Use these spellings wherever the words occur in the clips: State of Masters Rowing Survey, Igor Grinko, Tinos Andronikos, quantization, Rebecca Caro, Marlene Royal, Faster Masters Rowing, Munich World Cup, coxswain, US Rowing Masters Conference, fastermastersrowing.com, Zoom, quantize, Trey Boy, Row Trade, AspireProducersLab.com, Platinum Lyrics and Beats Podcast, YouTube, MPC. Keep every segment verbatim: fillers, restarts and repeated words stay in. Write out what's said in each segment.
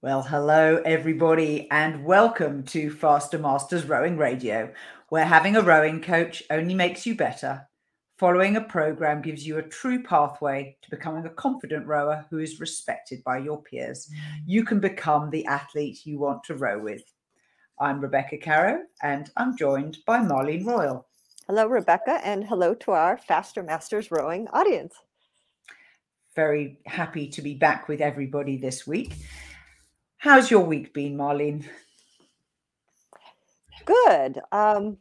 Well, hello, everybody, and welcome to Faster Masters Rowing Radio, where having a rowing coach only makes you better. Following a program gives you a true pathway to becoming a confident rower who is respected by your peers. You can become the athlete you want to row with. I'm Rebecca Caro, and I'm joined by Marlene Royal. Hello, Rebecca, and hello to our Faster Masters Rowing audience. Very happy to be back with everybody this week. How's your week been, Marlene? Good. Um,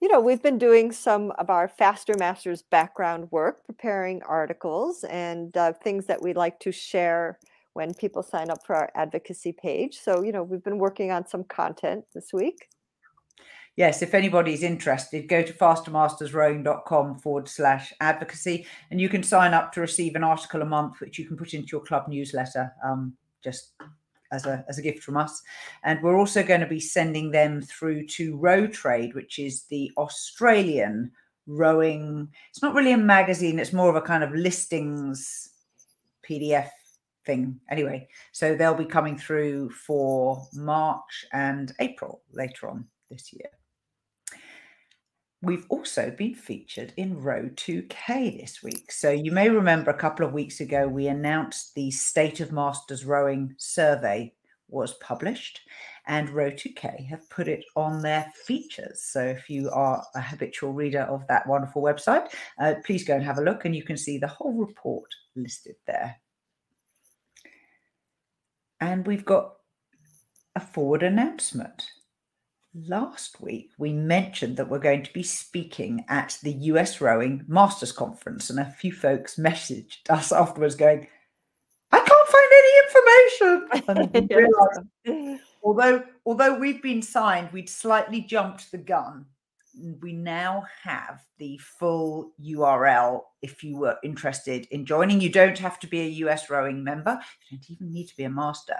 you know, we've been doing some of our Faster Masters background work, preparing articles and uh, things that we like to share when people sign up for our advocacy page. So, you know, we've been working on some content this week. Yes, if anybody's interested, go to fastermastersrowing.com forward slash advocacy, and you can sign up to receive an article a month, which you can put into your club newsletter. Um, just... As a, as a gift from us. And we're also going to be sending them through to Row Trade, which is the Australian rowing. It's not really a magazine. It's more of a kind of listings P D F thing. Anyway, so they'll be coming through for March and April later on this year. We've also been featured in Row two K this week. So you may remember a couple of weeks ago, we announced the State of Masters Rowing Survey was published, and Row two K have put it on their features. So if you are a habitual reader of that wonderful website, uh, please go and have a look, and you can see the whole report listed there. And we've got a forward announcement. Last week, we mentioned that we're going to be speaking at the U S Rowing Masters Conference, and a few folks messaged us afterwards going, I can't find any information. And we realized, although, although we've been signed, we'd slightly jumped the gun. We now have the full U R L if you were interested in joining. You don't have to be a U S rowing member. You don't even need to be a master.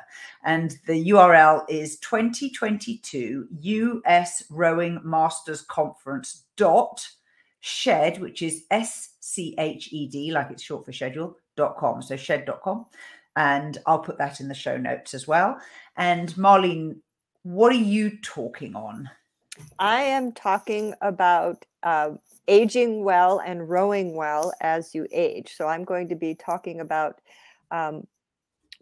And the U R L is twenty twenty-two U S Rowing Masters Conference dot shed, which is S C H E D, like it's short for schedule, dot com. So shed dot com. And I'll put that in the show notes as well. And Marlene, what are you talking on? I am talking about uh, aging well and rowing well as you age. So I'm going to be talking about um,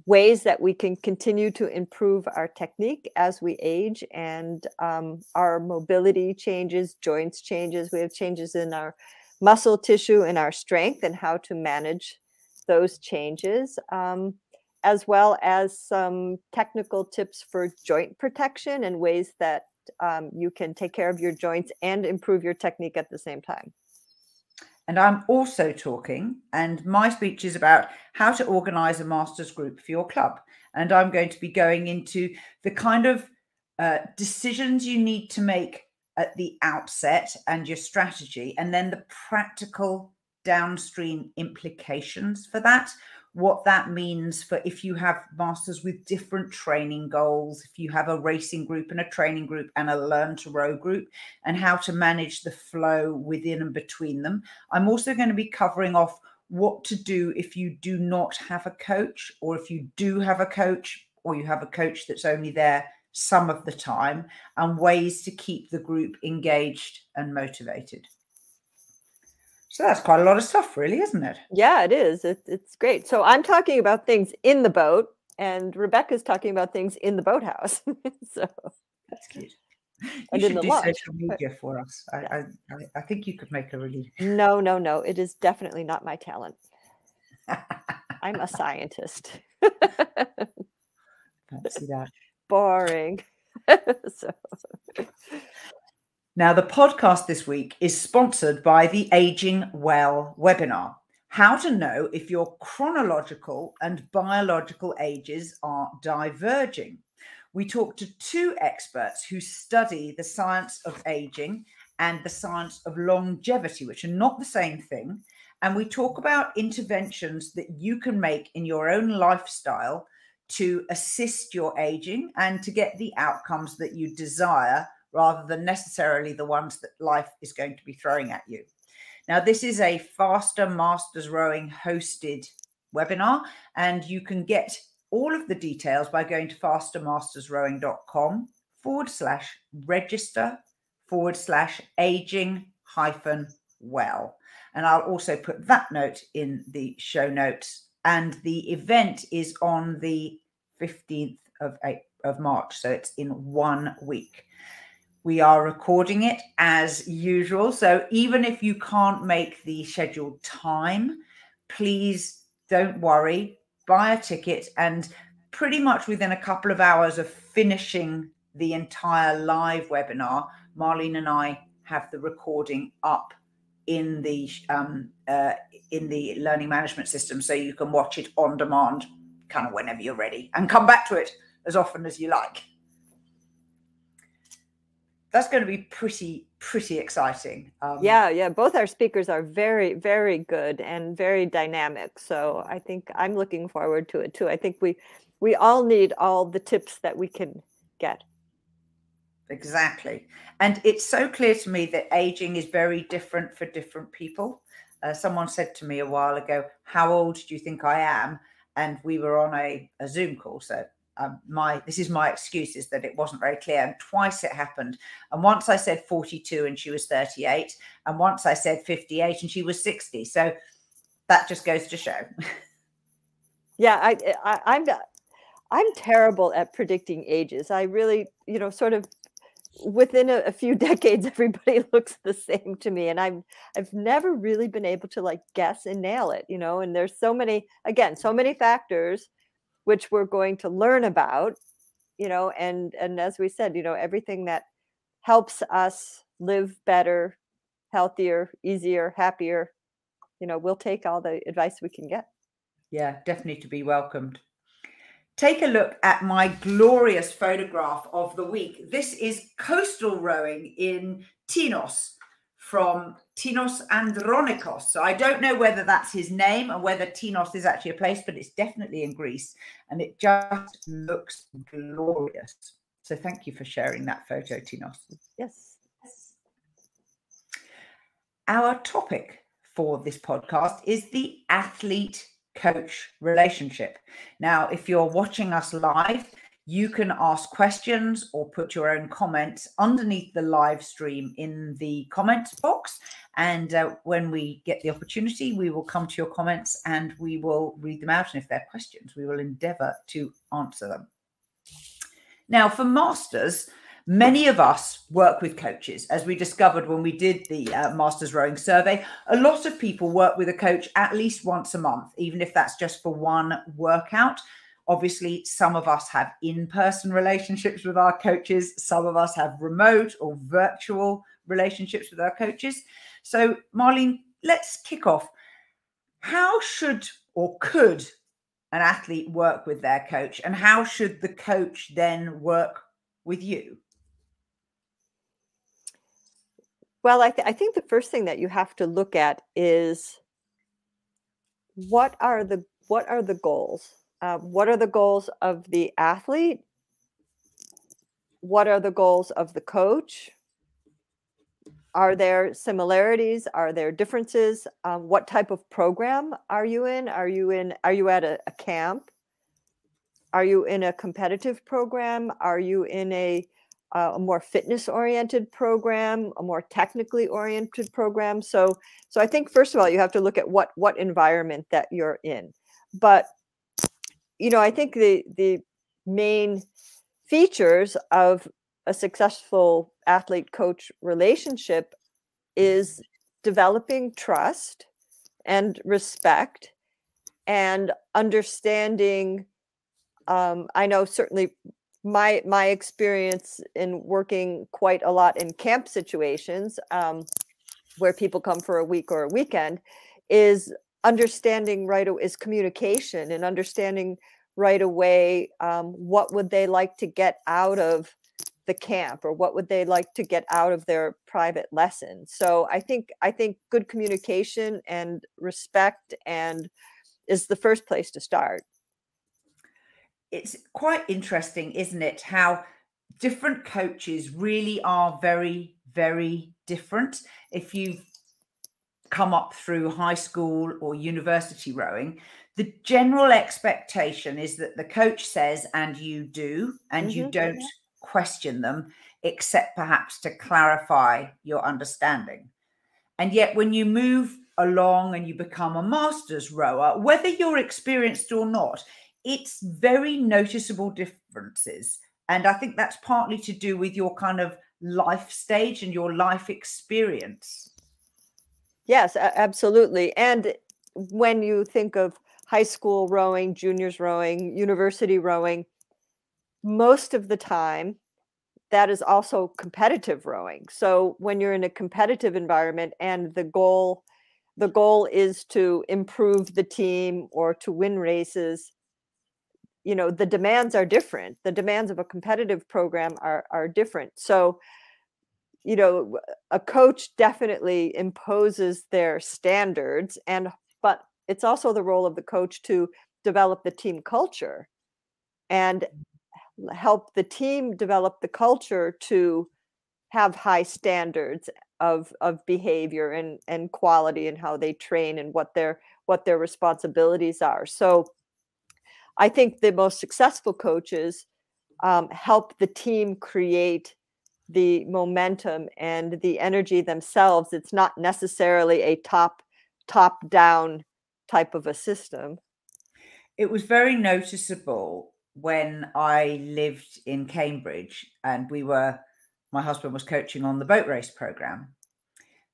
ways that we can continue to improve our technique as we age, and um, our mobility changes, joints changes. We have changes in our muscle tissue and our strength, and how to manage those changes, um, as well as some technical tips for joint protection and ways that Um, you can take care of your joints and improve your technique at the same time. And I'm also talking, and my speech is about how to organize a master's group for your club. And I'm going to be going into the kind of uh, decisions you need to make at the outset and your strategy, and then the practical downstream implications for that. What that means for if you have masters with different training goals, if you have a racing group and a training group and a learn to row group, and how to manage the flow within and between them. I'm also going to be covering off what to do if you do not have a coach, or if you do have a coach, or you have a coach that's only there some of the time, and ways to keep the group engaged and motivated. So that's quite a lot of stuff, really, isn't it? Yeah, it is. It, it's great. So I'm talking about things in the boat, and Rebecca's talking about things in the boathouse. So that's cute. You should do lodge, social media but, for us. I, yeah. I, I think you could make a really... No, no, no. It is definitely not my talent. I'm a scientist. Can't see that. Boring. So... Now, the podcast this week is sponsored by the Aging Well webinar, how to know if your chronological and biological ages are diverging. We talked to two experts who study the science of aging and the science of longevity, which are not the same thing. And we talk about interventions that you can make in your own lifestyle to assist your aging and to get the outcomes that you desire, rather than necessarily the ones that life is going to be throwing at you. Now, this is a Faster Masters Rowing hosted webinar, and you can get all of the details by going to fastermastersrowing.com forward slash register forward slash aging hyphen well. And I'll also put that note in the show notes. And the event is on the fifteenth of, of March. So it's in one week. We are recording it as usual. So even if you can't make the scheduled time, please don't worry, buy a ticket. And pretty much within a couple of hours of finishing the entire live webinar, Marlene and I have the recording up in the um, uh, in the learning management system, so you can watch it on demand kind of whenever you're ready and come back to it as often as you like. That's going to be pretty, pretty exciting. Um, yeah, yeah. Both our speakers are very, very good and very dynamic. So I think I'm looking forward to it too. I think we we all need all the tips that we can get. Exactly. And it's so clear to me that aging is very different for different people. Uh, someone said to me a while ago, how old do you think I am? And we were on a, a Zoom call. So um, my this is my excuse, is that it wasn't very clear. And twice it happened. And once I said forty-two and she was thirty-eight. And once I said fifty-eight and she was sixty. So that just goes to show. Yeah, I, I, I'm, I'm terrible at predicting ages. I really, you know, sort of, within a, a few decades, everybody looks the same to me. And I'm, I've never really been able to like guess and nail it, you know, and there's so many, again, so many factors, which we're going to learn about, you know, and, and as we said, you know, everything that helps us live better, healthier, easier, happier, you know, we'll take all the advice we can get. Yeah, definitely to be welcomed. Take a look at my glorious photograph of the week. This is coastal rowing in Tinos from Tinos Andronikos. So I don't know whether that's his name and whether Tinos is actually a place, but it's definitely in Greece. And it just looks glorious. So thank you for sharing that photo, Tinos. Yes. Our topic for this podcast is the athlete coach relationship. Now, if you're watching us live, you can ask questions or put your own comments underneath the live stream in the comments box. And uh, when we get the opportunity, we will come to your comments and we will read them out. And if they're questions, we will endeavor to answer them. Now, for masters, many of us work with coaches. As we discovered when we did the uh, Masters Rowing Survey, a lot of people work with a coach at least once a month, even if that's just for one workout. Obviously, some of us have in-person relationships with our coaches. Some of us have remote or virtual relationships with our coaches. So, Marlene, let's kick off. How should or could an athlete work with their coach? And how should the coach then work with you? Well, I, th I think the first thing that you have to look at is what are the what are the goals? Uh, what are the goals of the athlete? What are the goals of the coach? Are there similarities? Are there differences? Um, what type of program are you in? Are you in? Are you at a, a camp? Are you in a competitive program? Are you in a Uh, a more fitness-oriented program, a more technically oriented program. So, so I think first of all, you have to look at what what environment that you're in. But, you know, I think the the main features of a successful athlete-coach relationship is developing trust and respect and understanding. Um, I know certainly. My my experience in working quite a lot in camp situations um, where people come for a week or a weekend is understanding right away, is communication and understanding right away um, what would they like to get out of the camp or what would they like to get out of their private lesson. So I think I think good communication and respect and is the first place to start. It's quite interesting, isn't it, how different coaches really are very, very different. If you've come up through high school or university rowing, the general expectation is that the coach says, and you do, and mm-hmm. you don't question them, except perhaps to clarify your understanding. And yet when you move along and you become a master's rower, whether you're experienced or not, it's very noticeable differences. And I think that's partly to do with your kind of life stage and your life experience. Yes, absolutely. And when you think of high school rowing, juniors rowing, university rowing, most of the time, that is also competitive rowing. So when you're in a competitive environment and the goal, the goal is to improve the team or to win races, you know, the demands are different. The demands of a competitive program are, are different. So, you know, a coach definitely imposes their standards, and but it's also the role of the coach to develop the team culture and help the team develop the culture to have high standards of of behavior and and quality and how they train and what their what their responsibilities are. So I think the most successful coaches um, help the team create the momentum and the energy themselves. It's not necessarily a top top down type of a system. It was very noticeable when I lived in Cambridge and we were, my husband was coaching on the boat race program.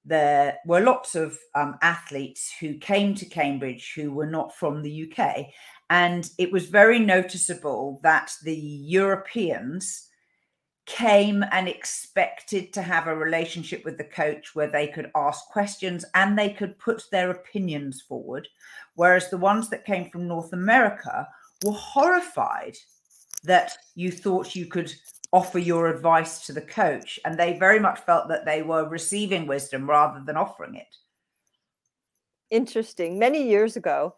There were lots of um, athletes who came to Cambridge who were not from the U K. And it was very noticeable that the Europeans came and expected to have a relationship with the coach where they could ask questions and they could put their opinions forward. Whereas the ones that came from North America were horrified that you thought you could offer your advice to the coach, and they very much felt that they were receiving wisdom rather than offering it. Interesting. Many years ago,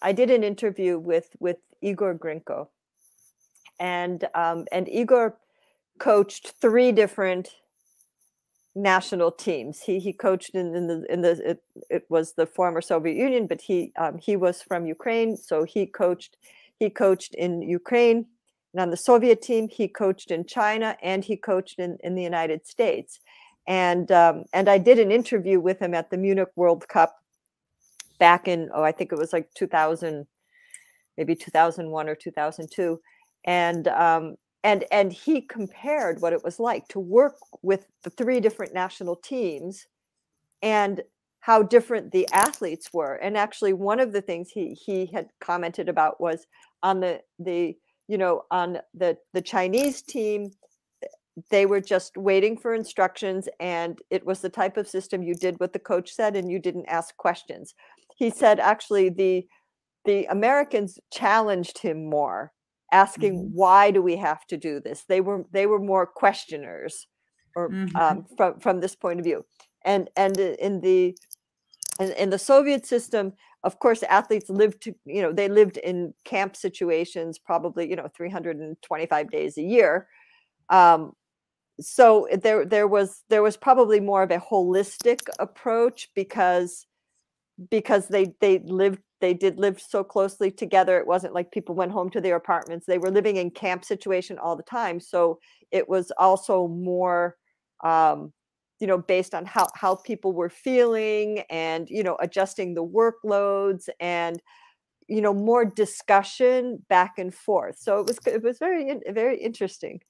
I did an interview with with Igor Grinko, and um, and Igor coached three different national teams. He he coached in, in the in the it, it was the former Soviet Union, but he um, he was from Ukraine, so he coached. He coached in Ukraine and on the Soviet team, he coached in China, and he coached in, in the United States. And um, and I did an interview with him at the Munich World Cup back in, oh, I think it was like two thousand, maybe two thousand one or two thousand two. And, um, and, and he compared what it was like to work with the three different national teams and how different the athletes were. And actually, one of the things he he had commented about was on the the you know on the the Chinese team, they were just waiting for instructions, and it was the type of system you did what the coach said and you didn't ask questions. He said actually the the Americans challenged him more, asking mm-hmm. why do we have to do this? They were they were more questioners, or mm-hmm. um, from from this point of view. And and in the in, in the Soviet system, of course, athletes lived to, you know, they lived in camp situations, probably, you know, three hundred twenty-five days a year. Um, so there there was there was probably more of a holistic approach because because they they lived they did live so closely together. It wasn't like people went home to their apartments. They were living in camp situation all the time. So it was also more um, you know, based on how, how people were feeling and, you know, adjusting the workloads and, you know, more discussion back and forth. So it was, it was very, very interesting.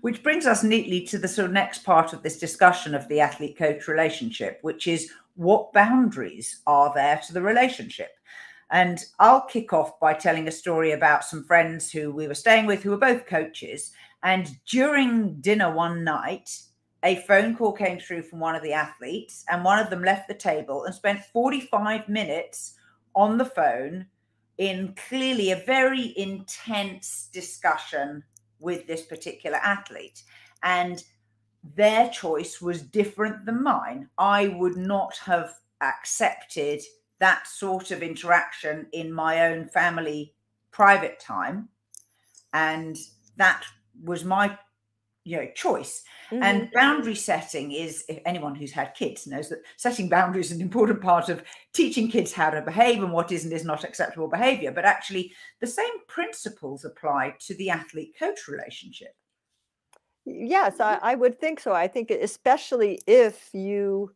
Which brings us neatly to the sort of next part of this discussion of the athlete-coach relationship, which is what boundaries are there to the relationship? And I'll kick off by telling a story about some friends who we were staying with who were both coaches. And during dinner one night, a phone call came through from one of the athletes, and one of them left the table and spent forty-five minutes on the phone in clearly a very intense discussion with this particular athlete. And their choice was different than mine. I would not have accepted that sort of interaction in my own family private time. And that was my you know, choice. Mm-hmm. And boundary setting is, if anyone who's had kids knows that setting boundaries is an important part of teaching kids how to behave and what is and is not acceptable behavior. But actually the same principles apply to the athlete-coach relationship. Yes, I, I would think so. I think especially if you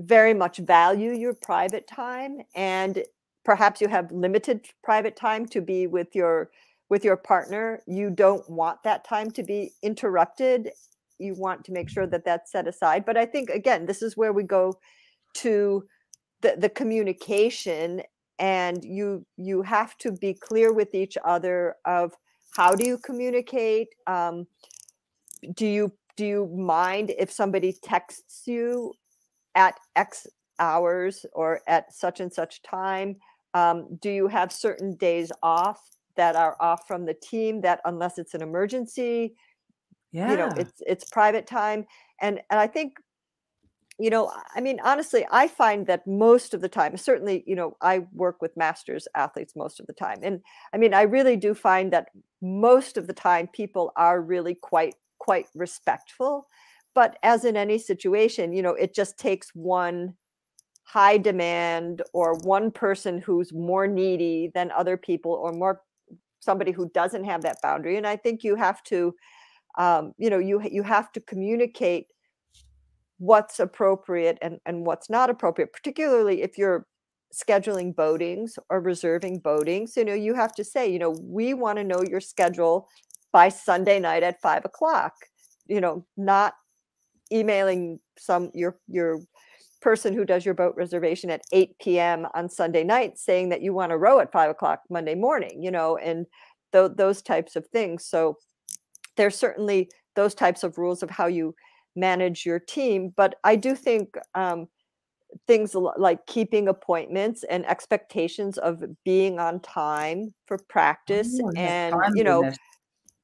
very much value your private time, and perhaps you have limited private time to be with your with your partner, you don't want that time to be interrupted. You want to make sure that that's set aside. But I think, again, this is where we go to the, the communication, and you you have to be clear with each other of how do you communicate? Um, do you do you mind if somebody texts you at X hours or at such and such time? Um, do you have certain days off that are off from the team, that unless it's an emergency, yeah. you know, it's it's private time. And and I think, you know, I mean, honestly, I find that most of the time, certainly, you know, I work with masters athletes most of the time. And I mean, I really do find that most of the time people are really quite, quite respectful. But as in any situation, you know, it just takes one high demand or one person who's more needy than other people, or more somebody who doesn't have that boundary. And I think you have to, um, you know, you, you have to communicate what's appropriate and, and what's not appropriate, particularly if you're scheduling boatings or reserving boatings. You know, you have to say, you know, we want to know your schedule by Sunday night at five o'clock, you know, not emailing some, your, your person who does your boat reservation at eight P M on Sunday night saying that you want to row at five o'clock Monday morning, you know, and th those types of things. So there's certainly those types of rules of how you manage your team. But I do think um, things like keeping appointments and expectations of being on time for practice, oh, and you know, goodness.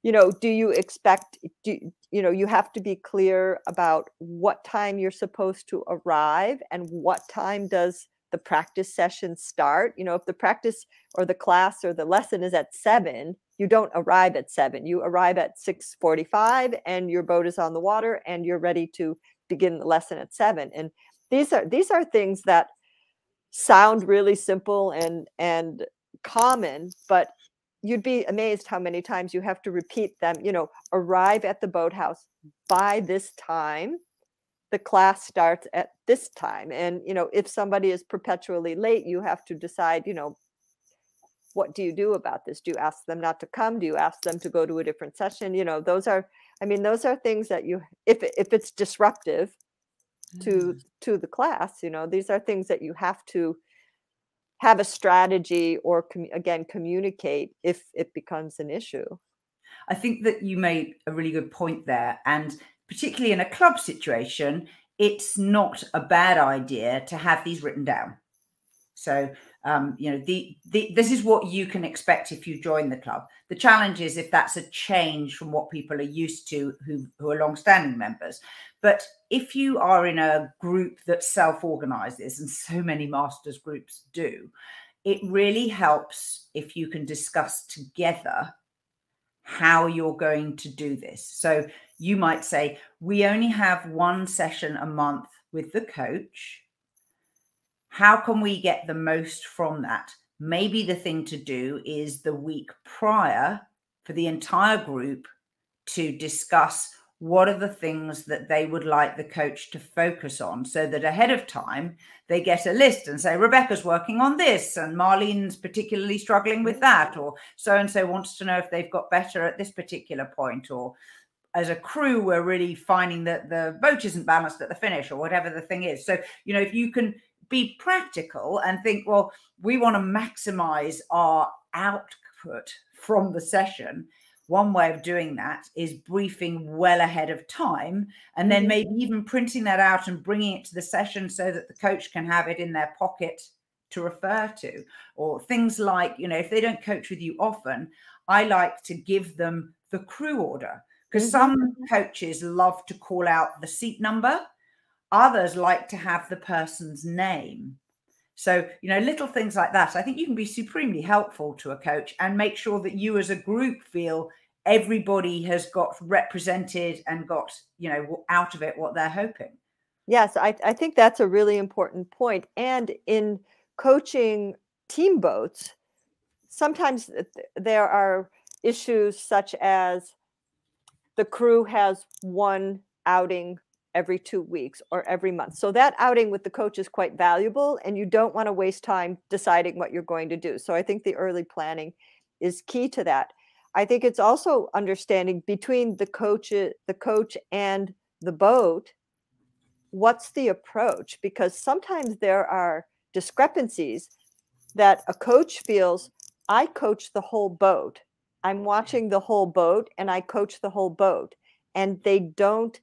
you know, do you expect? Do, you know, you have to be clear about what time you're supposed to arrive and what time does the practice session start. You know, if the practice or the class or the lesson is at seven. You don't arrive at seven, you arrive at six forty-five and your boat is on the water and you're ready to begin the lesson at seven. And these are, these are things that sound really simple and, and common, but you'd be amazed how many times you have to repeat them, you know, arrive at the boathouse by this time, the class starts at this time. And, you know, if somebody is perpetually late, you have to decide, you know, what do you do about this? Do you ask them not to come? Do you ask them to go to a different session? You know, those are, I mean, those are things that you, if, if it's disruptive to, mm. to the class, you know, these are things that you have to have a strategy or com again, communicate if it becomes an issue. I think that you made a really good point there. And particularly in a club situation, it's not a bad idea to have these written down. So, um, you know, the, the, this is what you can expect if you join the club. The challenge is if that's a change from what people are used to who, who are long-standing members. But if you are in a group that self-organises, and so many masters groups do, it really helps if you can discuss together how you're going to do this. So you might say, we only have one session a month with the coach. How can we get the most from that? Maybe the thing to do is the week prior for the entire group to discuss what are the things that they would like the coach to focus on, so that ahead of time they get a list and say, Rebecca's working on this and Marlene's particularly struggling with that, or so-and-so wants to know if they've got better at this particular point, or as a crew, we're really finding that the boat isn't balanced at the finish, or whatever the thing is. So, you know, if you can be practical and think, well, we want to maximize our output from the session. One way of doing that is briefing well ahead of time, and then maybe even printing that out and bringing it to the session so that the coach can have it in their pocket to refer to. Or things like, you know, if they don't coach with you often, I like to give them the crew order, because some coaches love to call out the seat number. Others like to have the person's name. So, you know, little things like that. I think you can be supremely helpful to a coach and make sure that you as a group feel everybody has got represented and got, you know, out of it what they're hoping. Yes, I, I think that's a really important point. And in coaching team boats, sometimes there are issues such as the crew has one outing every two weeks or every month. So that outing with the coach is quite valuable, and you don't want to waste time deciding what you're going to do. So I think the early planning is key to that. I think it's also understanding between the coach, the coach and the boat, what's the approach? Because sometimes there are discrepancies that a coach feels, I coach the whole boat. I'm watching the whole boat and I coach the whole boat. And they don't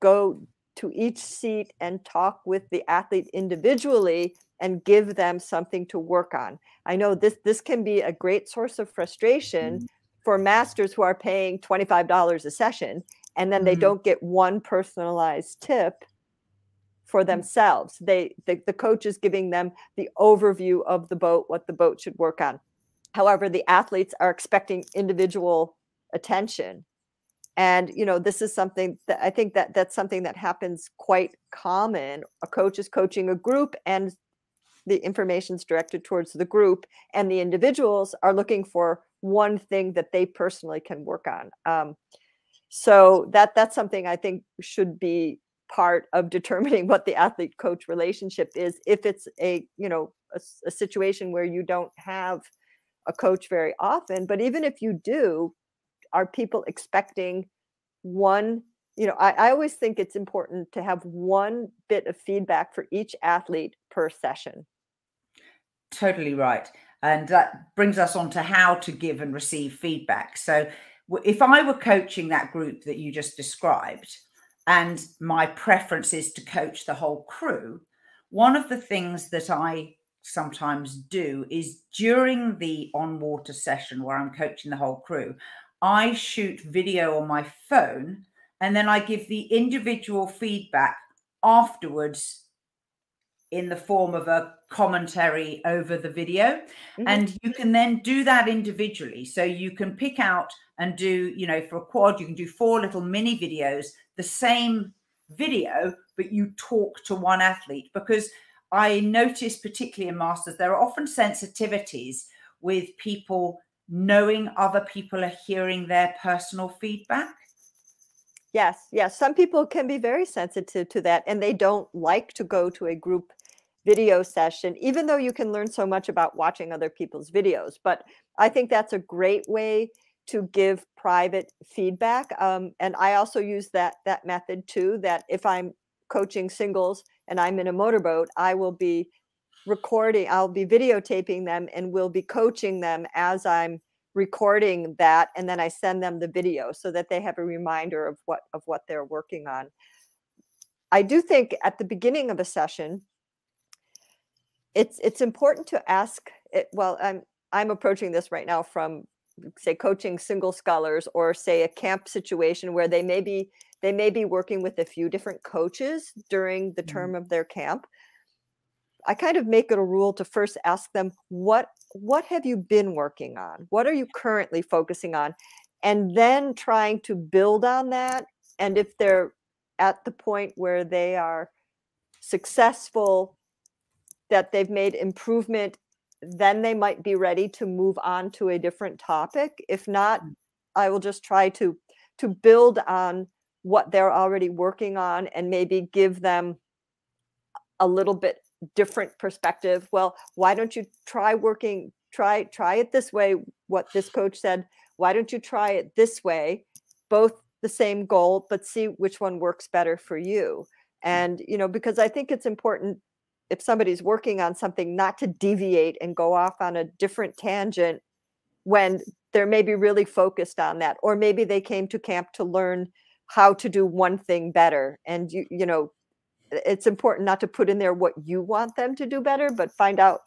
go to each seat and talk with the athlete individually and give them something to work on. I know this, this can be a great source of frustration mm-hmm. for masters who are paying twenty-five dollars a session, and then mm-hmm. they don't get one personalized tip for themselves. They, the, the coach is giving them the overview of the boat, what the boat should work on. However, the athletes are expecting individual attention. And, you know, this is something that I think that that's something that happens quite common. A coach is coaching a group and the information's directed towards the group, and the individuals are looking for one thing that they personally can work on. Um, so that that's something I think should be part of determining what the athlete coach relationship is. If it's a, you know, a, a situation where you don't have a coach very often, but even if you do, are people expecting one, you know, I, I always think it's important to have one bit of feedback for each athlete per session. Totally right. And that brings us on to how to give and receive feedback. So if I were coaching that group that you just described, and my preference is to coach the whole crew, one of the things that I sometimes do is during the on-water session where I'm coaching the whole crew, I shoot video on my phone, and then I give the individual feedback afterwards in the form of a commentary over the video. Mm-hmm. And you can then do that individually. So you can pick out and do, you know, for a quad, you can do four little mini videos, the same video, but you talk to one athlete. Because I notice, particularly in masters, there are often sensitivities with people knowing other people are hearing their personal feedback. Yes, yes. Some people can be very sensitive to that, and they don't like to go to a group video session, even though you can learn so much about watching other people's videos. But I think that's a great way to give private feedback. Um, and I also use that, that method too, that if I'm coaching singles and I'm in a motorboat, I will be recording, I'll be videotaping them and will be coaching them as I'm recording that. And then I send them the video so that they have a reminder of what, of what they're working on. I do think at the beginning of a session, it's, it's important to ask it. Well, I'm, I'm approaching this right now from, say, coaching single scholars, or say a camp situation where they may be, they may be working with a few different coaches during the term mm-hmm. of their camp. I kind of make it a rule to first ask them, what, what have you been working on? What are you currently focusing on? And then trying to build on that. And if they're at the point where they are successful, that they've made improvement, then they might be ready to move on to a different topic. If not, I will just try to, to build on what they're already working on and maybe give them a little bit different perspective. Well, why don't you try working, try, try it this way, what this coach said, why don't you try it this way, both the same goal, but see which one works better for you. And, you know, because I think it's important if somebody's working on something not to deviate and go off on a different tangent when they're maybe really focused on that, or maybe they came to camp to learn how to do one thing better. And you, you know, it's important not to put in there what you want them to do better, but find out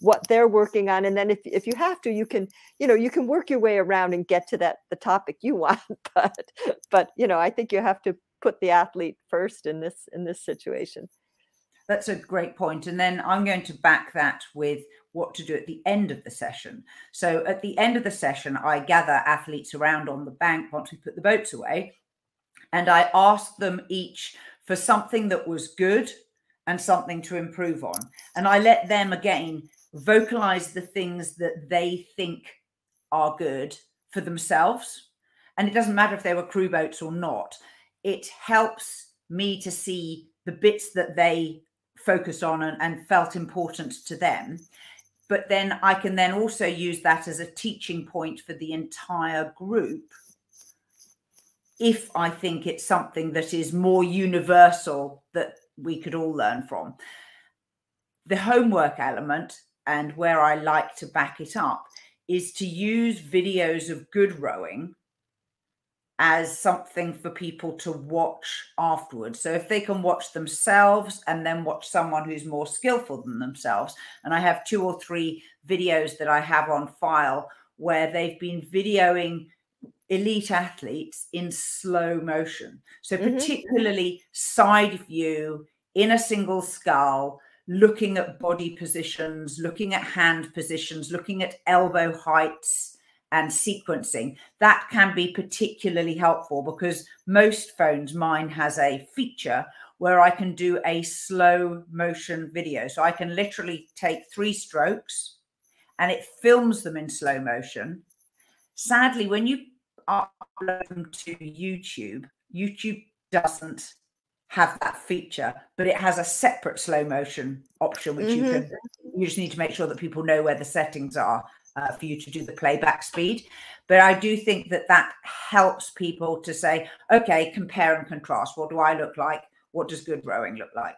what they're working on. And then if, if you have to, you can, you know, you can work your way around and get to that, the topic you want, but, but, you know, I think you have to put the athlete first in this, in this situation. That's a great point. And then I'm going to back that with what to do at the end of the session. So at the end of the session, I gather athletes around on the bank once we put the boats away, and I ask them each for something that was good and something to improve on. And I let them again vocalize the things that they think are good for themselves. And it doesn't matter if they were crew boats or not. It helps me to see the bits that they focused on and, and felt important to them. But then I can then also use that as a teaching point for the entire group, if I think it's something that is more universal that we could all learn from. The homework element, and where I like to back it up, is to use videos of good rowing as something for people to watch afterwards. So if they can watch themselves and then watch someone who's more skillful than themselves, and I have two or three videos that I have on file where they've been videoing elite athletes in slow motion. So particularly mm-hmm. side view, in a single scull, looking at body positions, looking at hand positions, looking at elbow heights, and sequencing. That can be particularly helpful because most phones, mine has a feature where I can do a slow motion video. So I can literally take three strokes and it films them in slow motion. Sadly, when you upload them to YouTube, YouTube doesn't have that feature, but it has a separate slow motion option, which mm-hmm. you can, you just need to make sure that people know where the settings are. Uh, for you to do the playback speed. But I do think that that helps people to say, okay, compare and contrast. What do I look like? What does good rowing look like?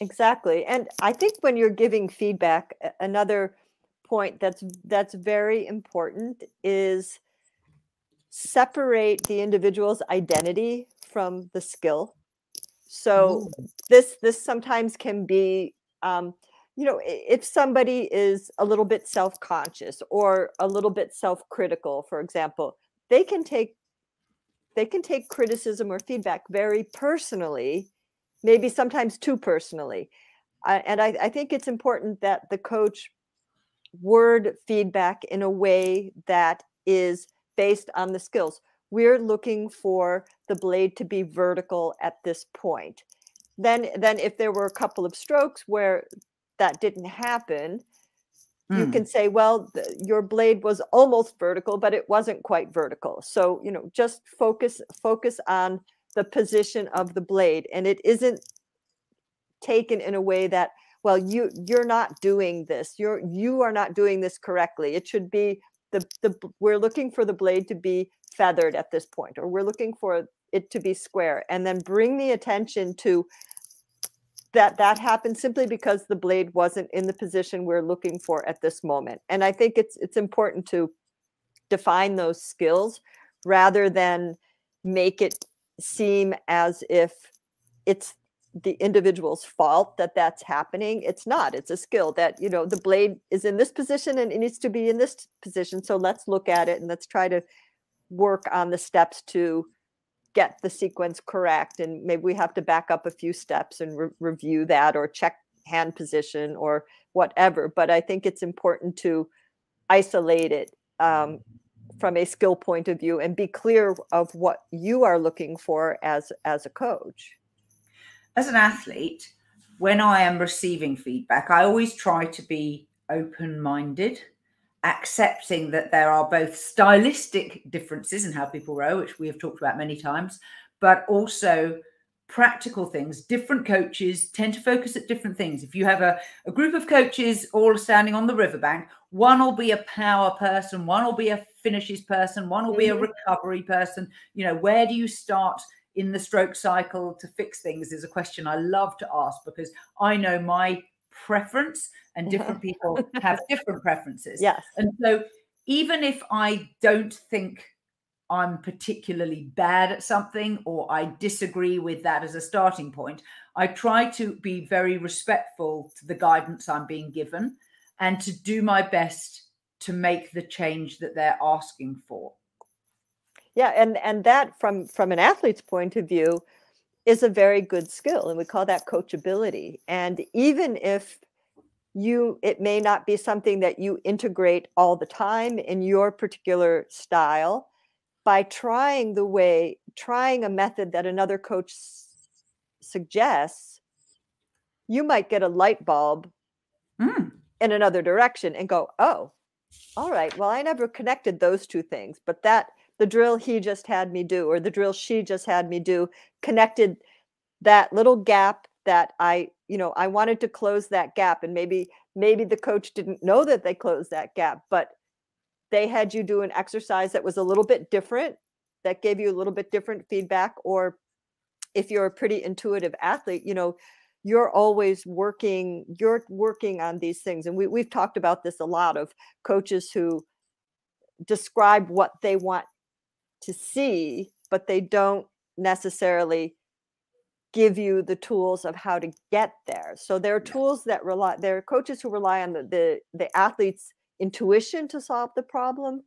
Exactly. And I think when you're giving feedback, another point that's that's very important is separate the individual's identity from the skill. So Ooh. this this sometimes can be um you know, if somebody is a little bit self-conscious or a little bit self-critical, for example, they can take they can take criticism or feedback very personally, maybe sometimes too personally. Uh, and I, I think it's important that the coach word feedback in a way that is based on the skills. We're looking for the blade to be vertical at this point. Then, then if there were a couple of strokes where that didn't happen, mm. you can say, well, the, your blade was almost vertical, but it wasn't quite vertical. So, you know, just focus, focus on the position of the blade. And it isn't taken in a way that, well, you, you're not doing this. You're, you are not doing this correctly. It should be the, the, we're looking for the blade to be feathered at this point, or we're looking for it to be square, and then bring the attention to that that happened simply because the blade wasn't in the position we're looking for at this moment. And I think it's it's important to define those skills rather than make it seem as if it's the individual's fault that that's happening. It's not. It's a skill that, you know, the blade is in this position and it needs to be in this position. So let's look at it and let's try to work on the steps to get the sequence correct, and maybe we have to back up a few steps and re review that, or check hand position or whatever. But I think it's important to isolate it um, from a skill point of view and be clear of what you are looking for as, as a coach. As an athlete, when I am receiving feedback, I always try to be open-minded, accepting that there are both stylistic differences in how people row, which we have talked about many times, but also practical things. Different coaches tend to focus at different things. If you have a, a group of coaches all standing on the riverbank, one will be a power person, one will be a finishes person, one will be a recovery person. You know, where do you start in the stroke cycle to fix things is a question I love to ask, because I know my preference, and different people have different preferences. Yes. And so even if I don't think I'm particularly bad at something, or I disagree with that as a starting point, I try to be very respectful to the guidance I'm being given and to do my best to make the change that they're asking for. Yeah. And, and that from, from an athlete's point of view is a very good skill, and we call that coachability. And even if you, it may not be something that you integrate all the time in your particular style, by trying the way, trying a method that another coach suggests, you might get a light bulb mm. in another direction and go, oh, all right, well, I never connected those two things, but that the drill he just had me do, or the drill she just had me do, connected that little gap that I, you know, I wanted to close that gap. And maybe, maybe the coach didn't know that they closed that gap, but they had you do an exercise that was a little bit different, that gave you a little bit different feedback. Or if you're a pretty intuitive athlete, you know, you're always working, you're working on these things. And we, we've talked about this a lot, of coaches who describe what they want to see, but they don't necessarily give you the tools of how to get there. So there are tools that rely, there are coaches who rely on the, the, the athlete's intuition to solve the problem.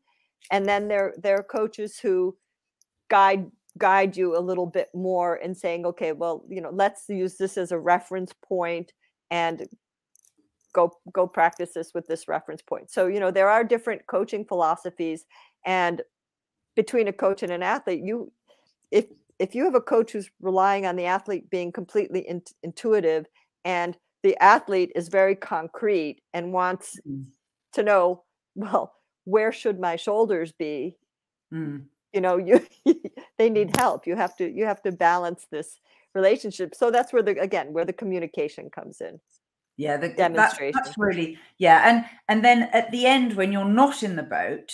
And then there, there are coaches who guide guide you a little bit more in saying, okay, well, you know, let's use this as a reference point and go, go practice this with this reference point. So, you know, there are different coaching philosophies, and between a coach and an athlete, you, if, if you have a coach who's relying on the athlete being completely in, intuitive, and the athlete is very concrete and wants mm. to know, well, where should my shoulders be? Mm. You know, you they need help. You have to you have to balance this relationship. So that's where the again where the communication comes in. Yeah, the demonstration. That, that's really yeah, and and then at the end, when you're not in the boat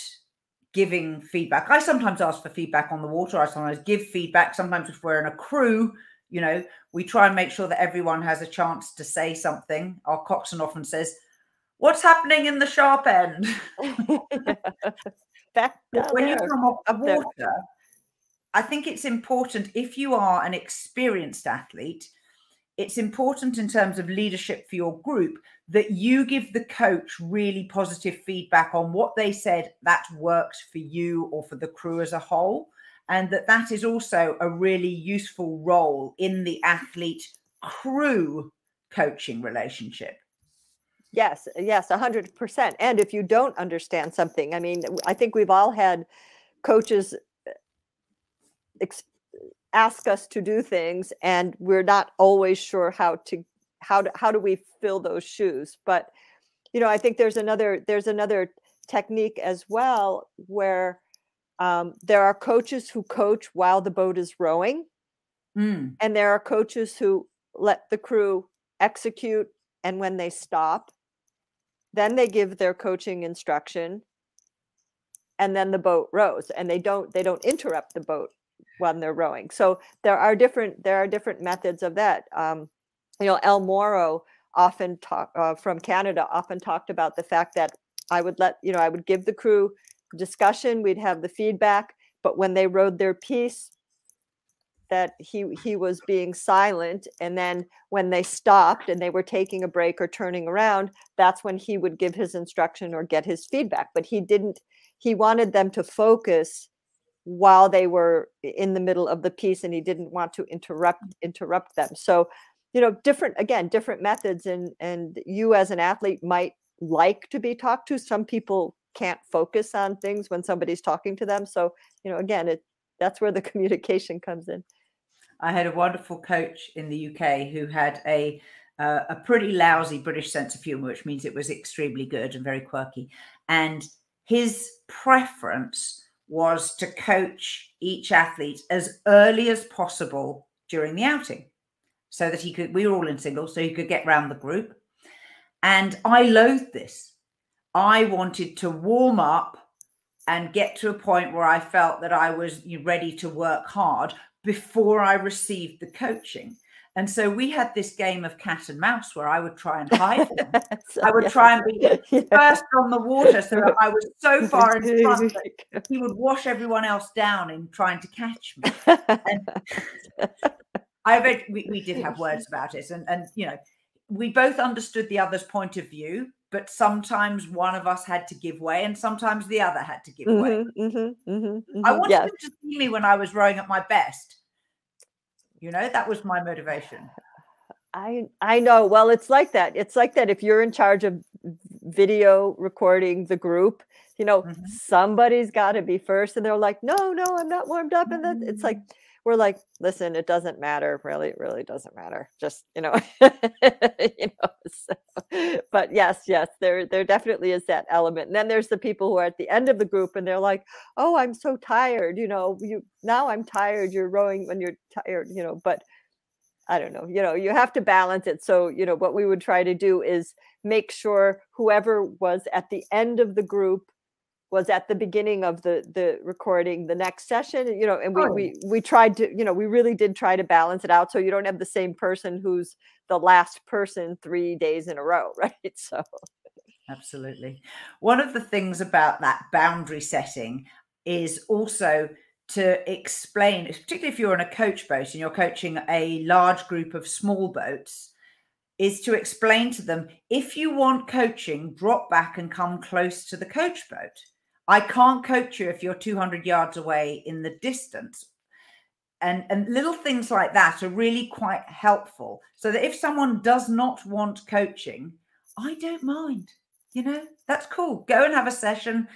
giving feedback, I sometimes ask for feedback on the water. I sometimes give feedback. Sometimes if we're in a crew, you know, we try and make sure that everyone has a chance to say something. Our coxswain often says, "What's happening in the sharp end?" Back when there, you come off the water, there. I think it's important, if you are an experienced athlete, it's important in terms of leadership for your group that you give the coach really positive feedback on what they said that worked for you or for the crew as a whole, and that that is also a really useful role in the athlete-crew coaching relationship. Yes, yes, one hundred percent. And if you don't understand something, I mean, I think we've all had coaches ex ask us to do things, and we're not always sure how to how to, how do we fill those shoes. But you know, I think there's another there's another technique as well, where um, there are coaches who coach while the boat is rowing, mm. and there are coaches who let the crew execute, and when they stop, then they give their coaching instruction, and then the boat rows, and they don't they don't interrupt the boat when they're rowing. So there are different there are different methods of that. Um, you know, El Moro often talk uh, from Canada often talked about the fact that I would let you know I would give the crew discussion, we'd have the feedback, but when they rowed their piece, that he he was being silent, and then when they stopped and they were taking a break or turning around, that's when he would give his instruction or get his feedback. But he didn't, he wanted them to focus while they were in the middle of the piece, and he didn't want to interrupt interrupt them. So, you know, different, again, different methods, and and you as an athlete might like to be talked to. Some people can't focus on things when somebody's talking to them. So, you know, again, it that's where the communication comes in. I had a wonderful coach in the U K who had a uh, a pretty lousy British sense of humor, which means it was extremely good and very quirky. And his preference was to coach each athlete as early as possible during the outing, so that he could, we were all in singles, so he could get round the group. And I loathed this. I wanted to warm up and get to a point where I felt that I was ready to work hard before I received the coaching. And so we had this game of cat and mouse where I would try and hide them. so, I would yeah. try and be first on the water so that I was so far in front that he would wash everyone else down in trying to catch me. And I read, we, we did have words about it. And, and, you know, we both understood the other's point of view, but sometimes one of us had to give way and sometimes the other had to give mm-hmm, way. Mm-hmm, mm-hmm, I wanted yes. them to see me when I was rowing at my best. You know, that was my motivation. I I know. Well, it's like that. It's like that. If you're in charge of video recording the group, you know, mm-hmm. somebody's got to be first. And they're like, no, no, I'm not warmed up. And then it's like, we're like, listen, it doesn't matter. Really, it really doesn't matter. Just, you know, you know, so, but yes, yes, there, there definitely is that element. And then there's the people who are at the end of the group and they're like, oh, I'm so tired. You know, you, now I'm tired. You're rowing when you're tired, you know, but I don't know, you know, you have to balance it. So, you know, what we would try to do is make sure whoever was at the end of the group was at the beginning of the, the recording, the next session, you know, and we, oh. we, we tried to, you know, we really did try to balance it out. So you don't have the same person who's the last person three days in a row. Right. So. Absolutely. One of the things about that boundary setting is also to explain, particularly if you're on a coach boat and you're coaching a large group of small boats, is to explain to them, if you want coaching, drop back and come close to the coach boat. I can't coach you if you're two hundred yards away in the distance. And, and little things like that are really quite helpful. So that if someone does not want coaching, I don't mind. You know, that's cool. Go and have a session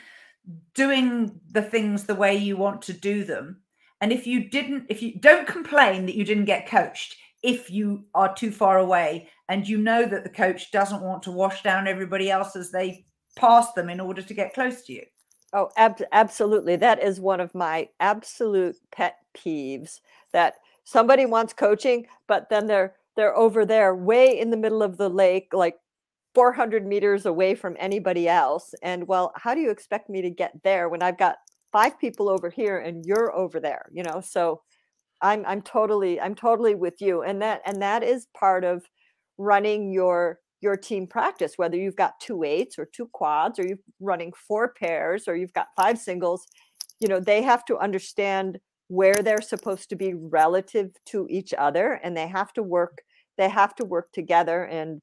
doing the things the way you want to do them. And if you didn't, if you don't complain that you didn't get coached, if you are too far away and you know that the coach doesn't want to wash down everybody else as they pass them in order to get close to you. Oh, ab- absolutely. That is one of my absolute pet peeves, that somebody wants coaching, but then they're, they're over there way in the middle of the lake, like four hundred meters away from anybody else. And well, how do you expect me to get there when I've got five people over here and you're over there, you know? So I'm, I'm totally, I'm totally with you. And that, and that is part of running your, your team practice, whether you've got two eights or two quads, or you're running four pairs, or you've got five singles, you know, they have to understand where they're supposed to be relative to each other. And they have to work, they have to work together. And,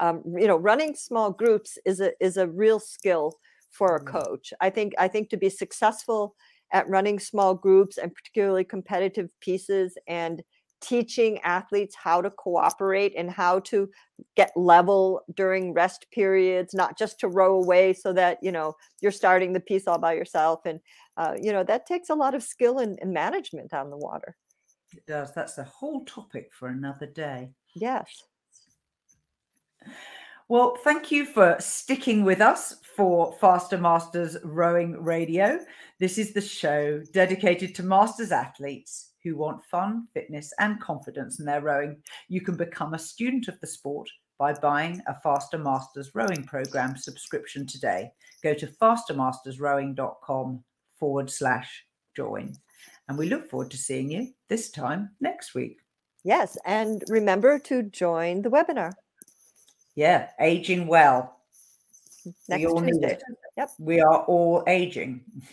um, you know, running small groups is a, is a real skill for a coach. I think, I think to be successful at running small groups and particularly competitive pieces and teaching athletes how to cooperate and how to get level during rest periods, not just to row away so that, you know, you're starting the piece all by yourself. And, uh, you know, that takes a lot of skill and, and management on the water. It does. That's the whole topic for another day. Yes. Well, thank you for sticking with us for Faster Masters Rowing Radio. This is the show dedicated to masters athletes who want fun, fitness, and confidence in their rowing. You can become a student of the sport by buying a Faster Masters Rowing program subscription today. Go to faster masters rowing dot com forward slash join. And we look forward to seeing you this time next week. Yes, and remember to join the webinar. Yeah, aging well. Next we all Tuesday. Need it. Yep. We are all aging.